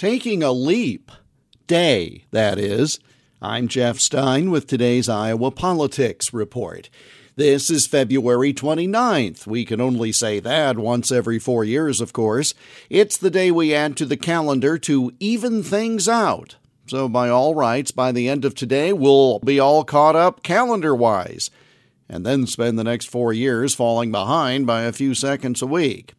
Taking a leap day, that is. I'm Jeff Stein with today's Iowa Politics Report. This is February 29th. We can only say that once every 4 years, of course. It's the day we add to the calendar to even things out. So by all rights, by the end of today, we'll be all caught up calendar-wise, and then spend the next 4 years falling behind by a few seconds a week.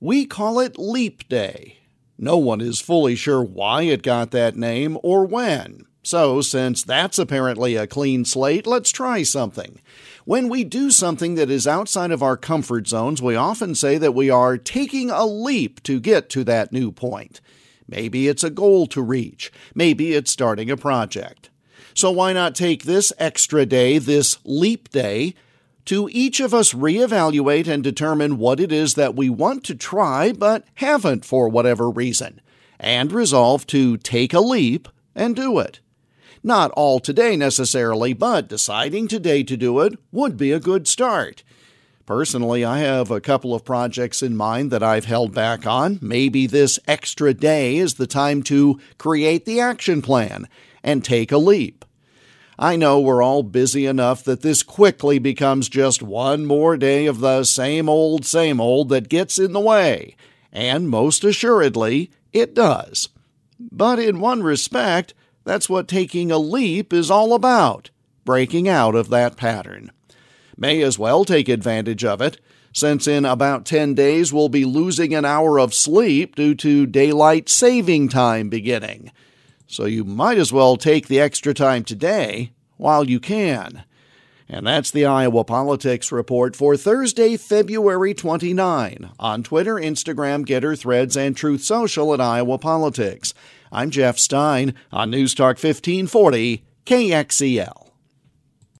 We call it Leap Day. No one is fully sure why it got that name or when. So, since that's apparently a clean slate, let's try something. When we do something that is outside of our comfort zones, we often say that we are taking a leap to get to that new point. Maybe it's a goal to reach. Maybe it's starting a project. So why not take this extra day, this leap day, to each of us reevaluate and determine what it is that we want to try but haven't for whatever reason, and resolve to take a leap and do it. Not all today necessarily, but deciding today to do it would be a good start. Personally, I have a couple of projects in mind that I've held back on. Maybe this extra day is the time to create the action plan and take a leap. I know we're all busy enough that this quickly becomes just one more day of the same old that gets in the way. And most assuredly, it does. But in one respect, that's what taking a leap is all about, breaking out of that pattern. May as well take advantage of it, since in about 10 days we'll be losing an hour of sleep due to daylight saving time beginning. So you might as well take the extra time today while you can. And that's the Iowa Politics Report for Thursday, February 29, on Twitter, Instagram, Getter, Threads, and Truth Social at Iowa Politics. I'm Jeff Stein on News Talk 1540 KXEL.